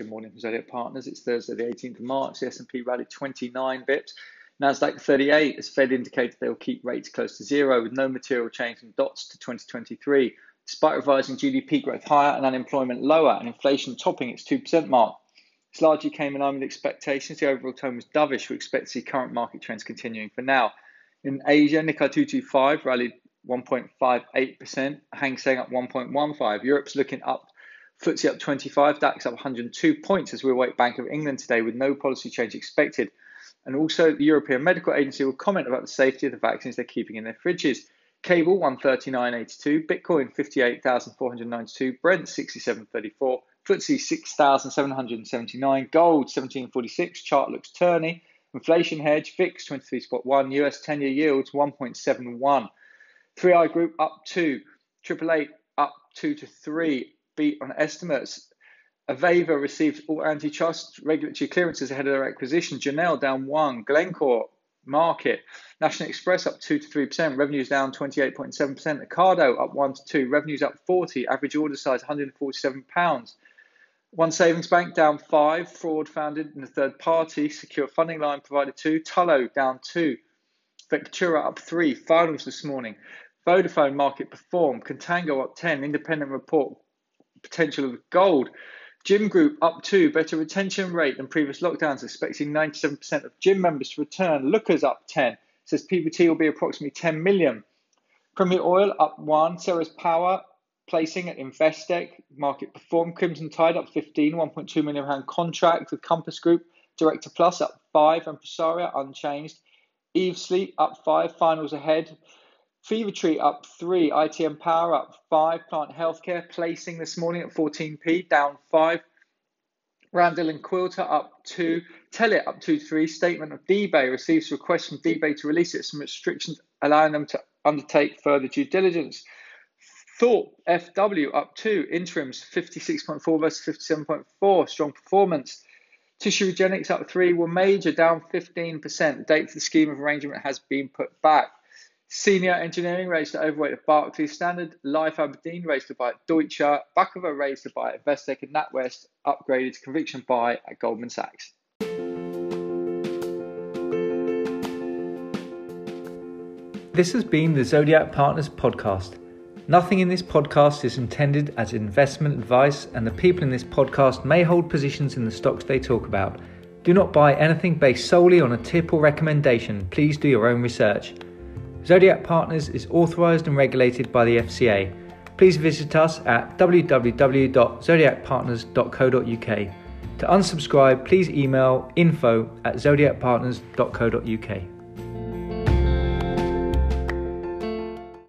Good morning from Zodiac Partners. It's Thursday, the 18th of March. The S&P rallied 29 bips. NASDAQ 38 as Fed indicated they'll keep rates close to zero with no material change in DOTS to 2023, despite revising GDP growth higher and unemployment lower and inflation topping its 2% mark. This largely came in line with expectations. The overall tone was dovish. We expect to see current market trends continuing for now. In Asia, Nikkei 225 rallied 1.58%, Hang Seng up 1.15%. Europe's looking up. FTSE up 25, DAX up 102 points as we await Bank of England today with no policy change expected. And also the European Medical Agency will comment about the safety of the vaccines they're keeping in their fridges. Cable 139.82, Bitcoin 58,492, Brent 67.34, FTSE 6,779, Gold 17.46, chart looks turny, inflation hedge, VIX 23.1, US 10-year yields 1.71, 3i Group up 2, Triple Eight up 2 to 3, beat on estimates. Aveva received all antitrust regulatory clearances ahead of their acquisition. Janelle down 1%. Glencore market. National Express up 2 to 3%. Revenues down 28.7%. Ocado up 1 to 2%. Revenues up 40%. Average order size £147. One Savings Bank down 5%. Fraud founded in the third party. Secure funding line provided 2%. Tullow down 2%. Vectura up 3%. Finals this morning. Vodafone market performed. Contango up 10%. Independent report. Potential of gold. Gym Group up 2%, better retention rate than previous lockdowns, expecting 97% of gym members to return. Lookers up 10%, says PBT will be approximately 10 million. Premier Oil up 1%, Ceres Power placing at Investec, market perform. Crimson Tide up 15%, £1.2 million contract with Compass Group. Director Plus up 5%, and Presaria unchanged. Eve Sleep up 5%, finals ahead. Fever Tree up 3%, ITM Power up 5%, Plant Healthcare placing this morning at 14p, down 5%, Randall and Quilter up 2%, Telit up 2 to 3%, statement of D-Bay receives requests from D-Bay to release it, some restrictions allowing them to undertake further due diligence. Thorpe FW up 2%, interims 56.4 versus 57.4, strong performance. Tissue Genics up 3%, were major, down 15%, date for the scheme of arrangement has been put back. Senior Engineering raised to overweight at Barclays. Standard Life Aberdeen raised to buy at Deutsche. Bakkova raised to buy at Investec, and NatWest upgraded to conviction buy at Goldman Sachs. This has been the Zodiac Partners podcast. Nothing in this podcast is intended as investment advice, and the people in this podcast may hold positions in the stocks they talk about. Do not buy anything based solely on a tip or recommendation. Please do your own research. Zodiac Partners is authorised and regulated by the FCA. Please visit us at www.zodiacpartners.co.uk. To unsubscribe, please email info@zodiacpartners.co.uk.